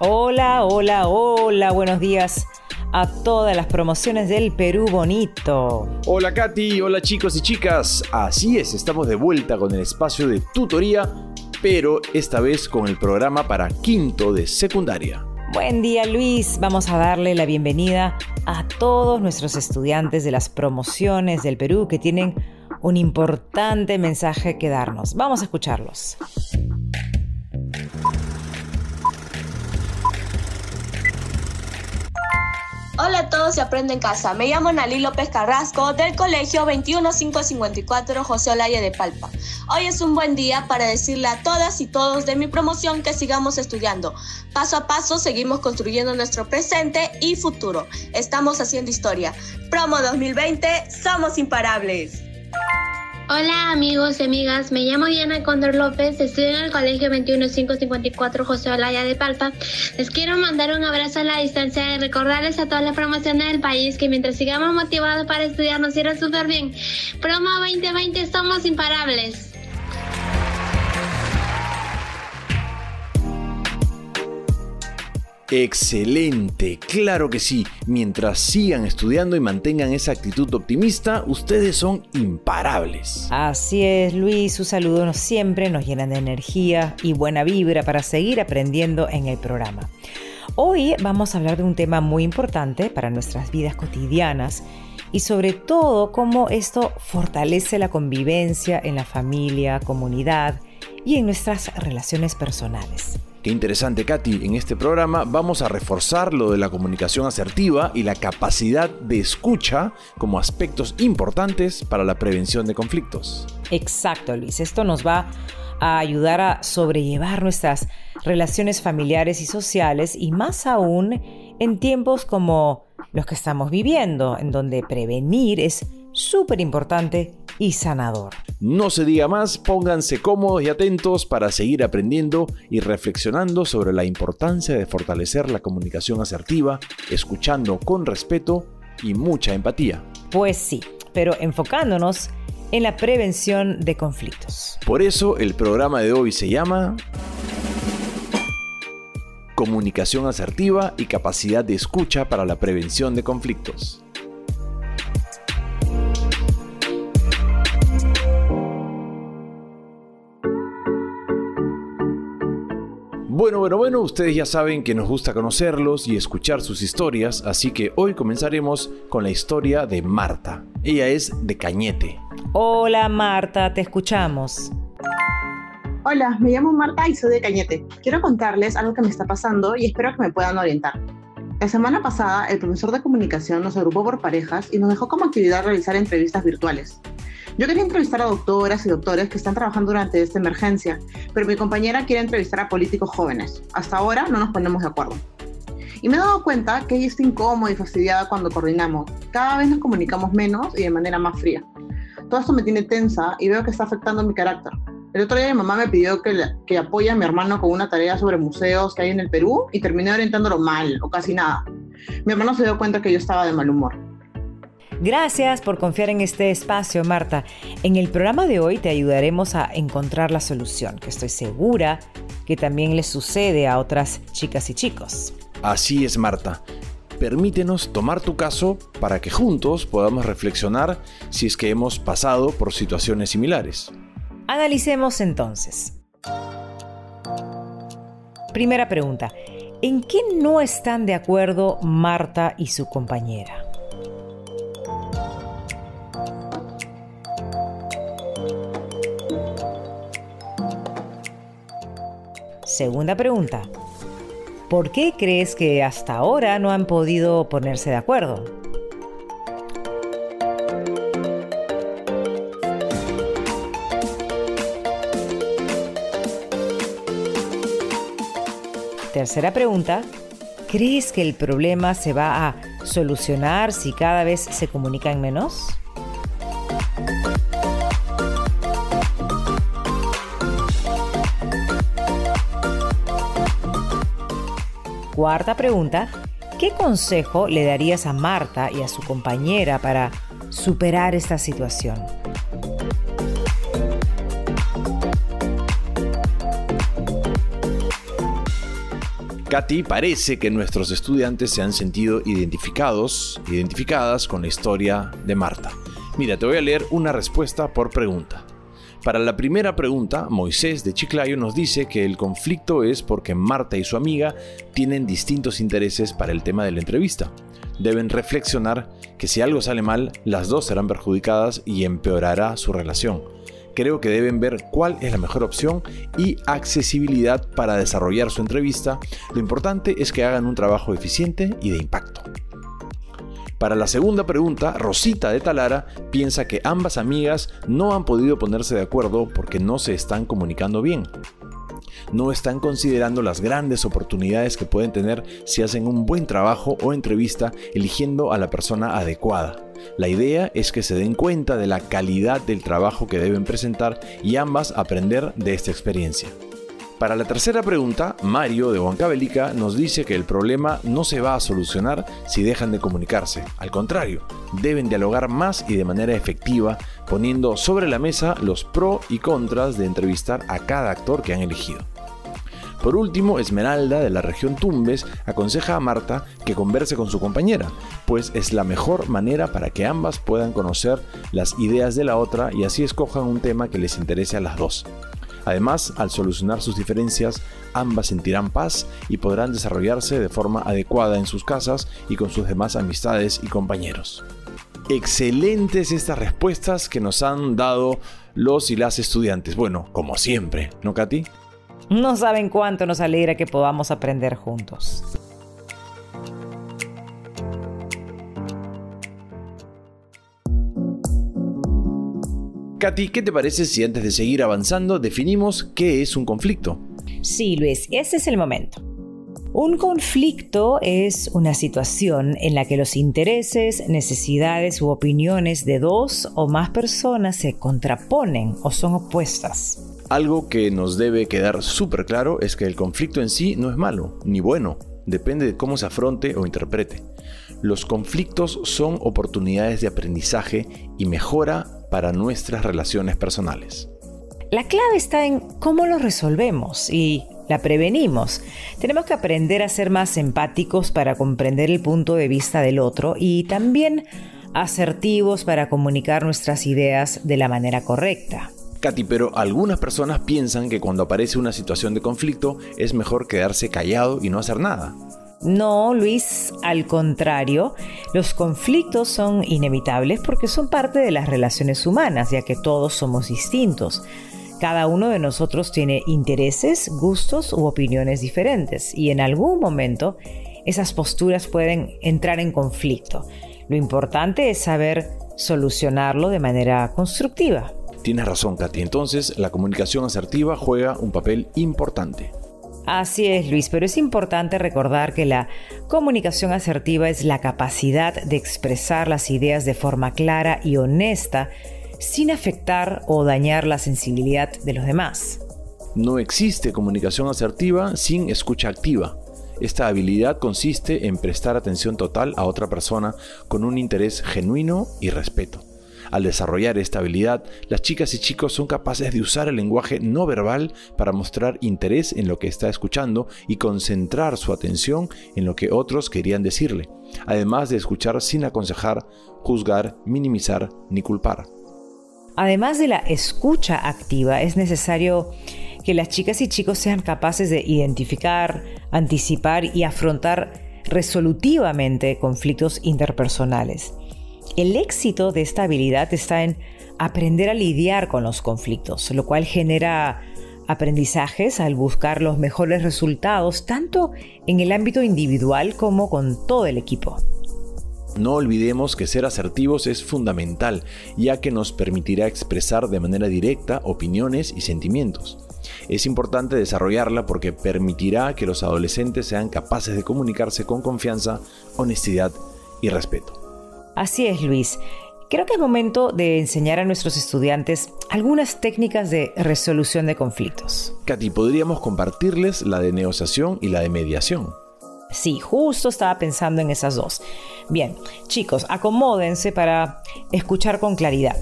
Hola, hola, hola, buenos días a todas las promociones del Perú bonito. Hola Katy, hola chicos y chicas. Así es, estamos de vuelta con el espacio de tutoría, pero esta vez con el programa para quinto de secundaria. Buen día Luis, vamos a darle la bienvenida a todos nuestros estudiantes de las promociones del Perú que tienen un importante mensaje que darnos. Vamos a escucharlos. Hola a todos y Aprende en Casa. Me llamo Nalí López Carrasco del Colegio 21554 José Olaya de Palpa. Hoy es un buen día para decirle a todas y todos de mi promoción que sigamos estudiando. Paso a paso seguimos construyendo nuestro presente y futuro. Estamos haciendo historia. Promo 2020, somos imparables. Hola amigos y amigas, me llamo Diana Condor López, estudio en el Colegio 21554 José Olaya de Palpa. Les quiero mandar un abrazo a la distancia y recordarles a todas las promociones del país que mientras sigamos motivados para estudiar nos irá súper bien. Promo 2020, somos imparables. Excelente, claro que sí. Mientras sigan estudiando y mantengan esa actitud optimista, ustedes son imparables. Así es, Luis. Sus saludos siempre nos llenan de energía y buena vibra para seguir aprendiendo en el programa. Hoy vamos a hablar de un tema muy importante para nuestras vidas cotidianas y sobre todo cómo esto fortalece la convivencia en la familia, comunidad y en nuestras relaciones personales. Qué interesante, Katy. En este programa vamos a reforzar lo de la comunicación asertiva y la capacidad de escucha como aspectos importantes para la prevención de conflictos. Exacto, Luis. Esto nos va a ayudar a sobrellevar nuestras relaciones familiares y sociales y más aún en tiempos como los que estamos viviendo, en donde prevenir es súper importante y sanador. No se diga más, pónganse cómodos y atentos para seguir aprendiendo y reflexionando sobre la importancia de fortalecer la comunicación asertiva, escuchando con respeto y mucha empatía. Pues sí, pero enfocándonos en la prevención de conflictos. Por eso el programa de hoy se llama Comunicación asertiva y capacidad de escucha para la prevención de conflictos. Bueno, ustedes ya saben que nos gusta conocerlos y escuchar sus historias, así que hoy comenzaremos con la historia de Marta. Ella es de Cañete. Hola Marta, te escuchamos. Hola, me llamo Marta y soy de Cañete. Quiero contarles algo que me está pasando y espero que me puedan orientar. La semana pasada, el profesor de comunicación nos agrupó por parejas y nos dejó como actividad realizar entrevistas virtuales. Yo quería entrevistar a doctoras y doctores que están trabajando durante esta emergencia, pero mi compañera quiere entrevistar a políticos jóvenes. Hasta ahora no nos ponemos de acuerdo. Y me he dado cuenta que ella está incómoda y fastidiada cuando coordinamos. Cada vez nos comunicamos menos y de manera más fría. Todo esto me tiene tensa y veo que está afectando mi carácter. El otro día mi mamá me pidió que apoye a mi hermano con una tarea sobre museos que hay en el Perú y terminé orientándolo mal o casi nada. Mi hermano se dio cuenta que yo estaba de mal humor. Gracias por confiar en este espacio, Marta. En el programa de hoy te ayudaremos a encontrar la solución, que estoy segura que también le sucede a otras chicas y chicos. Así es, Marta. Permítenos tomar tu caso para que juntos podamos reflexionar si es que hemos pasado por situaciones similares. Analicemos entonces. Primera pregunta. ¿En qué no están de acuerdo Marta y su compañera? Segunda pregunta, ¿por qué crees que hasta ahora no han podido ponerse de acuerdo? Tercera pregunta, ¿crees que el problema se va a solucionar si cada vez se comunican menos? Cuarta pregunta, ¿qué consejo le darías a Marta y a su compañera para superar esta situación? Katy, parece que nuestros estudiantes se han sentido identificadas con la historia de Marta. Mira, te voy a leer una respuesta por pregunta. Para la primera pregunta, Moisés de Chiclayo nos dice que el conflicto es porque Marta y su amiga tienen distintos intereses para el tema de la entrevista. Deben reflexionar que si algo sale mal, las dos serán perjudicadas y empeorará su relación. Creo que deben ver cuál es la mejor opción y accesibilidad para desarrollar su entrevista. Lo importante es que hagan un trabajo eficiente y de impacto. Para la segunda pregunta, Rosita de Talara piensa que ambas amigas no han podido ponerse de acuerdo porque no se están comunicando bien. No están considerando las grandes oportunidades que pueden tener si hacen un buen trabajo o entrevista eligiendo a la persona adecuada. La idea es que se den cuenta de la calidad del trabajo que deben presentar y ambas aprender de esta experiencia. Para la tercera pregunta, Mario de Huancavelica nos dice que el problema no se va a solucionar si dejan de comunicarse. Al contrario, deben dialogar más y de manera efectiva, poniendo sobre la mesa los pros y contras de entrevistar a cada actor que han elegido. Por último, Esmeralda de la región Tumbes aconseja a Marta que converse con su compañera, pues es la mejor manera para que ambas puedan conocer las ideas de la otra y así escojan un tema que les interese a las dos. Además, al solucionar sus diferencias, ambas sentirán paz y podrán desarrollarse de forma adecuada en sus casas y con sus demás amistades y compañeros. Excelentes estas respuestas que nos han dado los y las estudiantes. Bueno, como siempre, ¿no, Katy? No saben cuánto nos alegra que podamos aprender juntos. Katy, ¿qué te parece si antes de seguir avanzando definimos qué es un conflicto? Sí, Luis, ese es el momento. Un conflicto es una situación en la que los intereses, necesidades u opiniones de dos o más personas se contraponen o son opuestas. Algo que nos debe quedar súper claro es que el conflicto en sí no es malo ni bueno, depende de cómo se afronte o interprete. Los conflictos son oportunidades de aprendizaje y mejora para nuestras relaciones personales. La clave está en cómo lo resolvemos y la prevenimos. Tenemos que aprender a ser más empáticos para comprender el punto de vista del otro y también asertivos para comunicar nuestras ideas de la manera correcta. Katy, pero algunas personas piensan que cuando aparece una situación de conflicto es mejor quedarse callado y no hacer nada. No, Luis, al contrario, los conflictos son inevitables porque son parte de las relaciones humanas, ya que todos somos distintos. Cada uno de nosotros tiene intereses, gustos u opiniones diferentes y en algún momento esas posturas pueden entrar en conflicto. Lo importante es saber solucionarlo de manera constructiva. Tienes razón, Katy. Entonces, la comunicación asertiva juega un papel importante. Así es, Luis, pero es importante recordar que la comunicación asertiva es la capacidad de expresar las ideas de forma clara y honesta, sin afectar o dañar la sensibilidad de los demás. No existe comunicación asertiva sin escucha activa. Esta habilidad consiste en prestar atención total a otra persona con un interés genuino y respeto. Al desarrollar esta habilidad, las chicas y chicos son capaces de usar el lenguaje no verbal para mostrar interés en lo que está escuchando y concentrar su atención en lo que otros querían decirle, además de escuchar sin aconsejar, juzgar, minimizar ni culpar. Además de la escucha activa, es necesario que las chicas y chicos sean capaces de identificar, anticipar y afrontar resolutivamente conflictos interpersonales. El éxito de esta habilidad está en aprender a lidiar con los conflictos, lo cual genera aprendizajes al buscar los mejores resultados, tanto en el ámbito individual como con todo el equipo. No olvidemos que ser asertivos es fundamental, ya que nos permitirá expresar de manera directa opiniones y sentimientos. Es importante desarrollarla porque permitirá que los adolescentes sean capaces de comunicarse con confianza, honestidad y respeto. Así es, Luis. Creo que es momento de enseñar a nuestros estudiantes algunas técnicas de resolución de conflictos. Katy, podríamos compartirles la de negociación y la de mediación. Sí, justo estaba pensando en esas dos. Bien, chicos, acomódense para escuchar con claridad.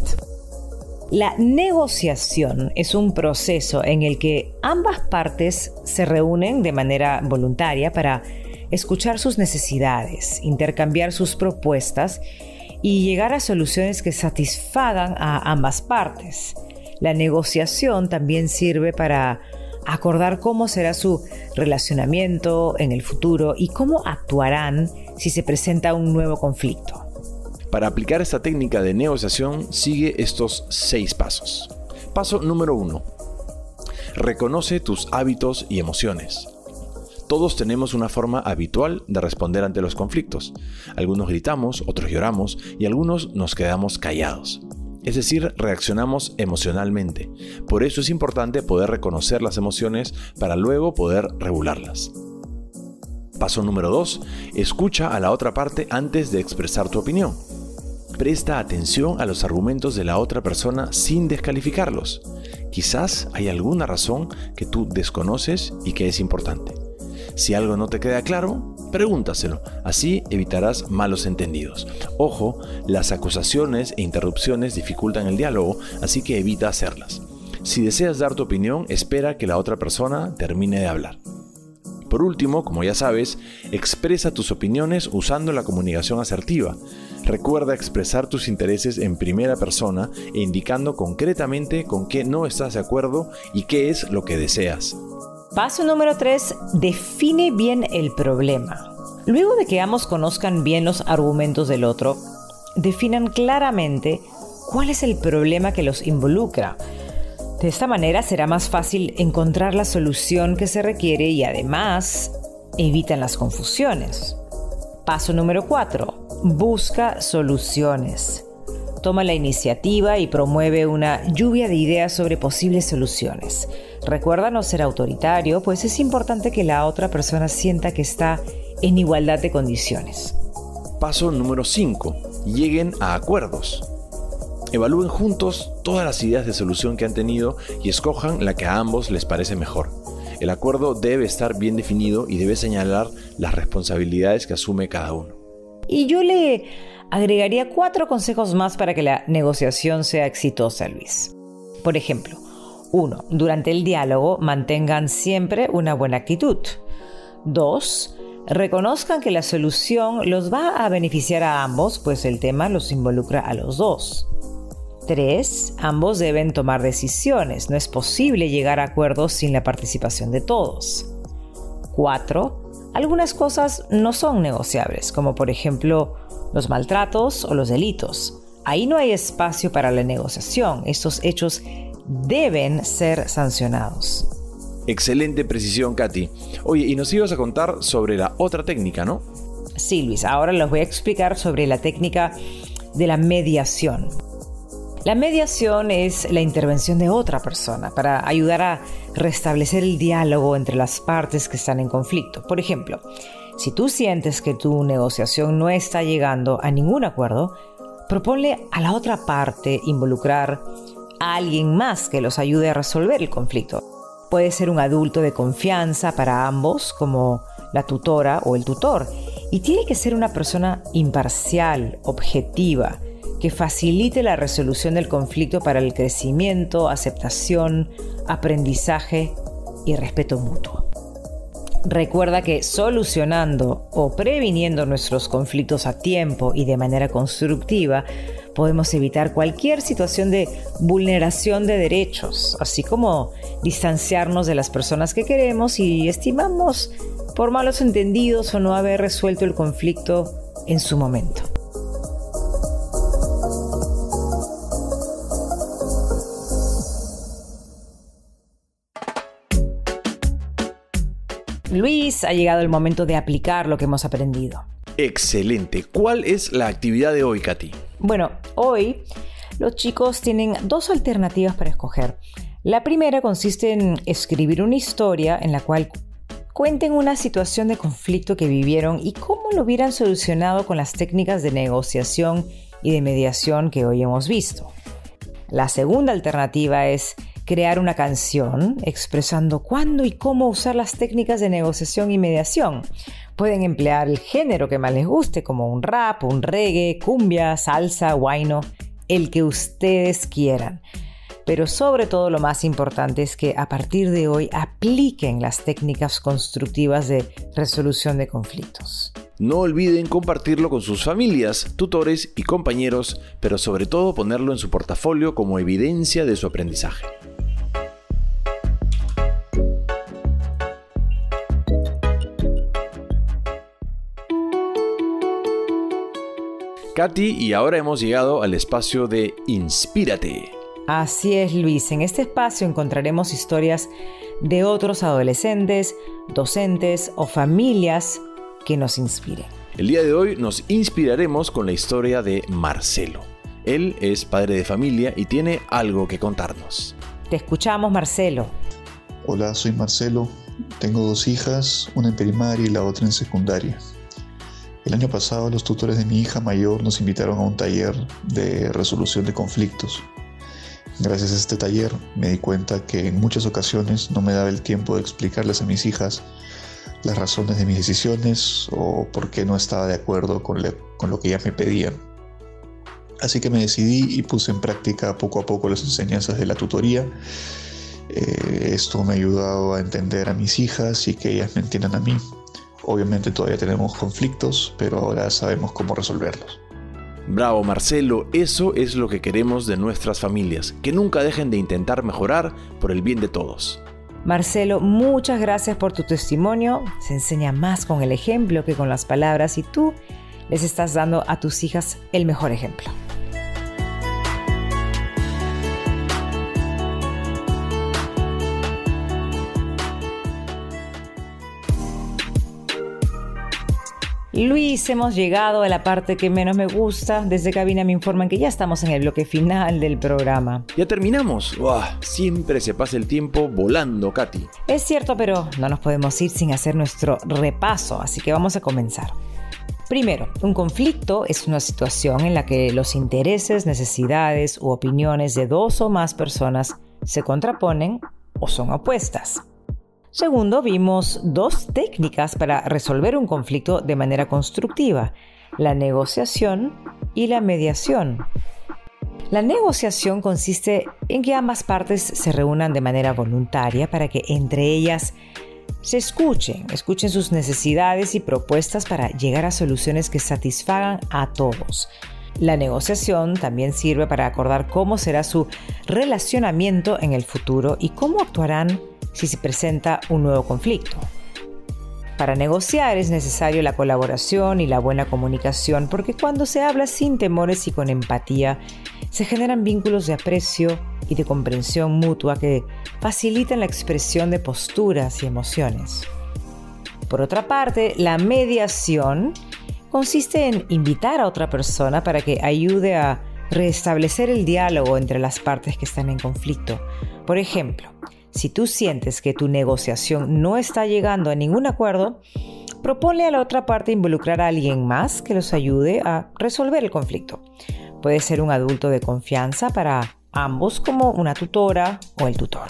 La negociación es un proceso en el que ambas partes se reúnen de manera voluntaria para escuchar sus necesidades, intercambiar sus propuestas y llegar a soluciones que satisfagan a ambas partes. La negociación también sirve para acordar cómo será su relacionamiento en el futuro y cómo actuarán si se presenta un nuevo conflicto. Para aplicar esta técnica de negociación, sigue estos 6 pasos. Paso número 1. Reconoce tus hábitos y emociones. Todos tenemos una forma habitual de responder ante los conflictos. Algunos gritamos, otros lloramos y algunos nos quedamos callados. Es decir, reaccionamos emocionalmente. Por eso es importante poder reconocer las emociones para luego poder regularlas. Paso número 2. Escucha a la otra parte antes de expresar tu opinión. Presta atención a los argumentos de la otra persona sin descalificarlos. Quizás hay alguna razón que tú desconoces y que es importante. Si algo no te queda claro, pregúntaselo. Así evitarás malos entendidos. Ojo, las acusaciones e interrupciones dificultan el diálogo, así que evita hacerlas. Si deseas dar tu opinión, espera que la otra persona termine de hablar. Por último, como ya sabes, expresa tus opiniones usando la comunicación asertiva. Recuerda expresar tus intereses en primera persona e indicando concretamente con qué no estás de acuerdo y qué es lo que deseas. Paso número 3. Define bien el problema. Luego de que ambos conozcan bien los argumentos del otro, definan claramente cuál es el problema que los involucra. De esta manera será más fácil encontrar la solución que se requiere y además evitan las confusiones. Paso número 4. Busca soluciones. Toma la iniciativa y promueve una lluvia de ideas sobre posibles soluciones. Recuerda no ser autoritario, pues es importante que la otra persona sienta que está en igualdad de condiciones. Paso número 5. Lleguen a acuerdos. Evalúen juntos todas las ideas de solución que han tenido y escojan la que a ambos les parece mejor. El acuerdo debe estar bien definido y debe señalar las responsabilidades que asume cada uno. Y yo le agregaría 4 consejos más para que la negociación sea exitosa, Luis. Por ejemplo, 1. Durante el diálogo mantengan siempre una buena actitud. 2. Reconozcan que la solución los va a beneficiar a ambos, pues el tema los involucra a los dos. 3. Ambos deben tomar decisiones. No es posible llegar a acuerdos sin la participación de todos. 4. Algunas cosas no son negociables, como por ejemplo los maltratos o los delitos. Ahí no hay espacio para la negociación. Estos hechos deben ser sancionados. Excelente precisión, Katy. Oye, y nos ibas a contar sobre la otra técnica, ¿no? Sí, Luis. Ahora les voy a explicar sobre la técnica de la mediación. La mediación es la intervención de otra persona para ayudar a restablecer el diálogo entre las partes que están en conflicto. Por ejemplo, si tú sientes que tu negociación no está llegando a ningún acuerdo, proponle a la otra parte involucrar a alguien más que los ayude a resolver el conflicto. Puede ser un adulto de confianza para ambos, como la tutora o el tutor, y tiene que ser una persona imparcial, objetiva, que facilite la resolución del conflicto para el crecimiento, aceptación, aprendizaje y respeto mutuo. Recuerda que solucionando o previniendo nuestros conflictos a tiempo y de manera constructiva, podemos evitar cualquier situación de vulneración de derechos, así como distanciarnos de las personas que queremos y estimamos por malos entendidos o no haber resuelto el conflicto en su momento. Luis, ha llegado el momento de aplicar lo que hemos aprendido. Excelente. ¿Cuál es la actividad de hoy, Katy? Bueno, hoy los chicos tienen 2 alternativas para escoger. La primera consiste en escribir una historia en la cual cuenten una situación de conflicto que vivieron y cómo lo hubieran solucionado con las técnicas de negociación y de mediación que hoy hemos visto. La segunda alternativa es crear una canción expresando cuándo y cómo usar las técnicas de negociación y mediación. Pueden emplear el género que más les guste, como un rap, un reggae, cumbia, salsa, huayno, el que ustedes quieran. Pero sobre todo lo más importante es que a partir de hoy apliquen las técnicas constructivas de resolución de conflictos. No olviden compartirlo con sus familias, tutores y compañeros, pero sobre todo ponerlo en su portafolio como evidencia de su aprendizaje. Katy, y ahora hemos llegado al espacio de Inspírate. Así es, Luis. En este espacio encontraremos historias de otros adolescentes, docentes o familias que nos inspiren. El día de hoy nos inspiraremos con la historia de Marcelo. Él es padre de familia y tiene algo que contarnos. Te escuchamos, Marcelo. Hola, soy Marcelo. Tengo dos hijas, una en primaria y la otra en secundaria. El año pasado los tutores de mi hija mayor nos invitaron a un taller de resolución de conflictos. Gracias a este taller me di cuenta que en muchas ocasiones no me daba el tiempo de explicarles a mis hijas las razones de mis decisiones o por qué no estaba de acuerdo con lo que ellas me pedían. Así que me decidí y puse en práctica poco a poco las enseñanzas de la tutoría. Esto me ha ayudado a entender a mis hijas y que ellas me entiendan a mí. Obviamente todavía tenemos conflictos, pero ahora sabemos cómo resolverlos. Bravo, Marcelo, eso es lo que queremos de nuestras familias, que nunca dejen de intentar mejorar por el bien de todos. Marcelo, muchas gracias por tu testimonio. Se enseña más con el ejemplo que con las palabras y tú les estás dando a tus hijas el mejor ejemplo. Luis, hemos llegado a la parte que menos me gusta. Desde cabina me informan que ya estamos en el bloque final del programa. ¿Ya terminamos? ¡Wow! Siempre se pasa el tiempo volando, Katy. Es cierto, pero no nos podemos ir sin hacer nuestro repaso, así que vamos a comenzar. Primero, un conflicto es una situación en la que los intereses, necesidades u opiniones de dos o más personas se contraponen o son opuestas. Segundo, vimos dos técnicas para resolver un conflicto de manera constructiva: la negociación y la mediación. La negociación consiste en que ambas partes se reúnan de manera voluntaria para que entre ellas se escuchen sus necesidades y propuestas para llegar a soluciones que satisfagan a todos. La negociación también sirve para acordar cómo será su relacionamiento en el futuro y cómo actuarán si se presenta un nuevo conflicto. Para negociar es necesario la colaboración y la buena comunicación, porque cuando se habla sin temores y con empatía, se generan vínculos de aprecio y de comprensión mutua que facilitan la expresión de posturas y emociones. Por otra parte, la mediación consiste en invitar a otra persona para que ayude a restablecer el diálogo entre las partes que están en conflicto. Por ejemplo, si tú sientes que tu negociación no está llegando a ningún acuerdo, proponle a la otra parte involucrar a alguien más que los ayude a resolver el conflicto. Puede ser un adulto de confianza para ambos, como una tutora o el tutor.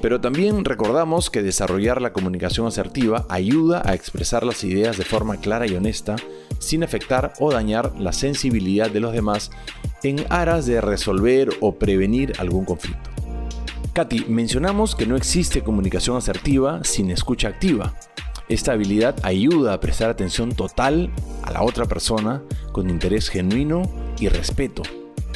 Pero también recordamos que desarrollar la comunicación asertiva ayuda a expresar las ideas de forma clara y honesta, sin afectar o dañar la sensibilidad de los demás en aras de resolver o prevenir algún conflicto. Katy, mencionamos que no existe comunicación asertiva sin escucha activa. Esta habilidad ayuda a prestar atención total a la otra persona con interés genuino y respeto.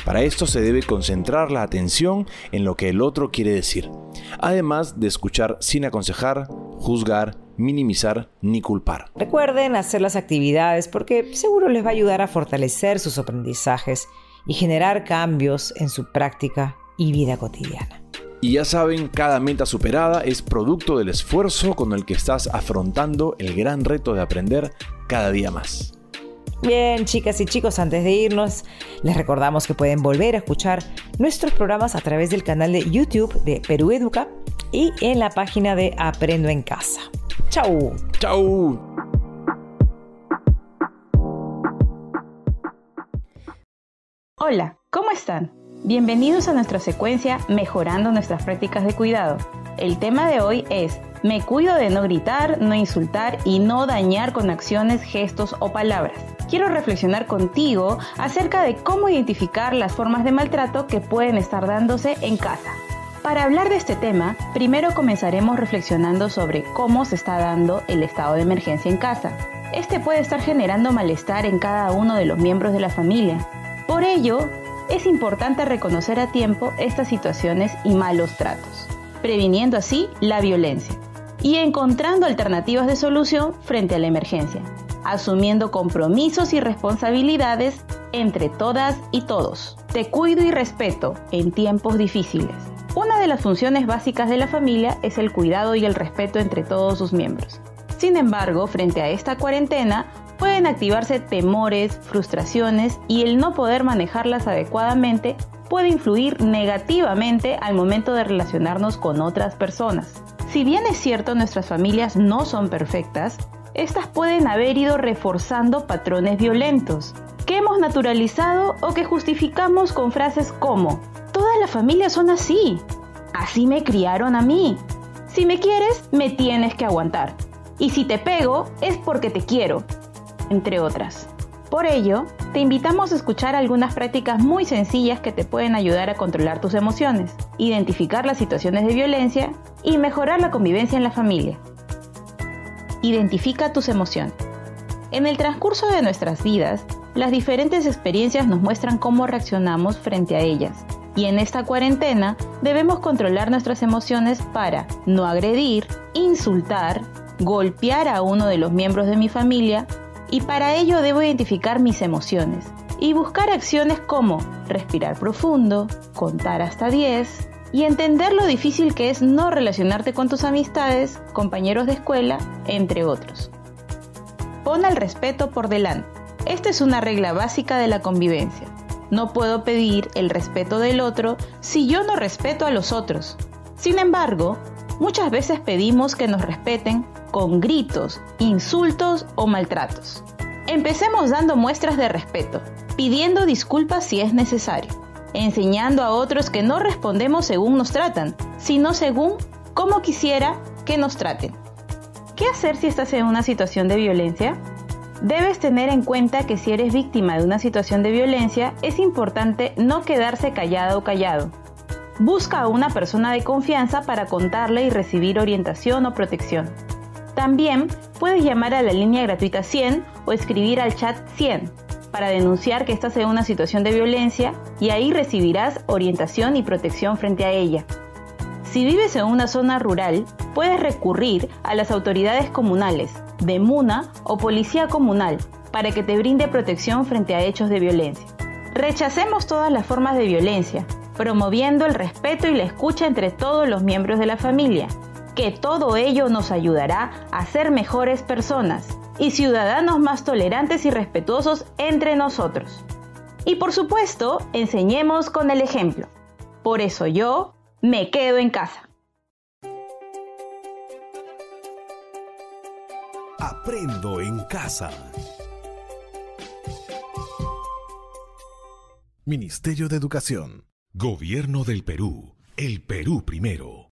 Para esto se debe concentrar la atención en lo que el otro quiere decir, además de escuchar sin aconsejar, juzgar, minimizar ni culpar. Recuerden hacer las actividades porque seguro les va a ayudar a fortalecer sus aprendizajes y generar cambios en su práctica y vida cotidiana. Y ya saben, cada meta superada es producto del esfuerzo con el que estás afrontando el gran reto de aprender cada día más. Bien, chicas y chicos, antes de irnos, les recordamos que pueden volver a escuchar nuestros programas a través del canal de YouTube de Perú Educa y en la página de Aprendo en Casa. ¡Chau! ¡Chau! Hola, ¿cómo están? Bienvenidos a nuestra secuencia Mejorando nuestras prácticas de cuidado. El tema de hoy es: me cuido de no gritar, no insultar y no dañar con acciones, gestos o palabras. quiero reflexionar contigo acerca de cómo identificar las formas de maltrato que pueden estar dándose en casa. Para hablar de este tema, primero comenzaremos reflexionando sobre cómo se está dando el estado de emergencia en casa. Este puede estar generando malestar en cada uno de los miembros de la familia. Por ello, es importante reconocer a tiempo estas situaciones y malos tratos, previniendo así la violencia y encontrando alternativas de solución frente a la emergencia, asumiendo compromisos y responsabilidades entre todas y todos. Te cuido y respeto en tiempos difíciles. Una de las funciones básicas de la familia es el cuidado y el respeto entre todos sus miembros. Sin embargo, frente a esta cuarentena, pueden activarse temores, frustraciones y el no poder manejarlas adecuadamente puede influir negativamente al momento de relacionarnos con otras personas. Si bien es cierto, nuestras familias no son perfectas, estas pueden haber ido reforzando patrones violentos que hemos naturalizado o que justificamos con frases como: todas las familias son así, así me criaron a mí, si me quieres me tienes que aguantar y si te pego es porque te quiero, entre otras. Por ello, te invitamos a escuchar algunas prácticas muy sencillas que te pueden ayudar a controlar tus emociones, identificar las situaciones de violencia y mejorar la convivencia en la familia. Identifica tus emociones. En el transcurso de nuestras vidas, las diferentes experiencias nos muestran cómo reaccionamos frente a ellas. Y en esta cuarentena debemos controlar nuestras emociones para no agredir, insultar, golpear a uno de los miembros de mi familia, y para ello debo identificar mis emociones y buscar acciones como respirar profundo, contar hasta 10 y entender lo difícil que es no relacionarte con tus amistades, compañeros de escuela, entre otros. Pon el respeto por delante. Esta es una regla básica de la convivencia. No puedo pedir el respeto del otro si yo no respeto a los otros. Sin embargo, muchas veces pedimos que nos respeten con gritos, insultos o maltratos. Empecemos dando muestras de respeto, pidiendo disculpas si es necesario, enseñando a otros que no respondemos según nos tratan, sino según cómo quisiera que nos traten. ¿Qué hacer si estás en una situación de violencia? Debes tener en cuenta que si eres víctima de una situación de violencia, es importante no quedarse callada o callado. Busca a una persona de confianza para contarle y recibir orientación o protección. También puedes llamar a la línea gratuita 100 o escribir al chat 100 para denunciar que estás en una situación de violencia y ahí recibirás orientación y protección frente a ella. Si vives en una zona rural, puedes recurrir a las autoridades comunales, de MUNA o Policía Comunal, para que te brinde protección frente a hechos de violencia. Rechacemos todas las formas de violencia, promoviendo el respeto y la escucha entre todos los miembros de la familia, que todo ello nos ayudará a ser mejores personas y ciudadanos más tolerantes y respetuosos entre nosotros. Y por supuesto, enseñemos con el ejemplo. Por eso yo me quedo en casa. Aprendo en casa. Ministerio de Educación. Gobierno del Perú. El Perú primero.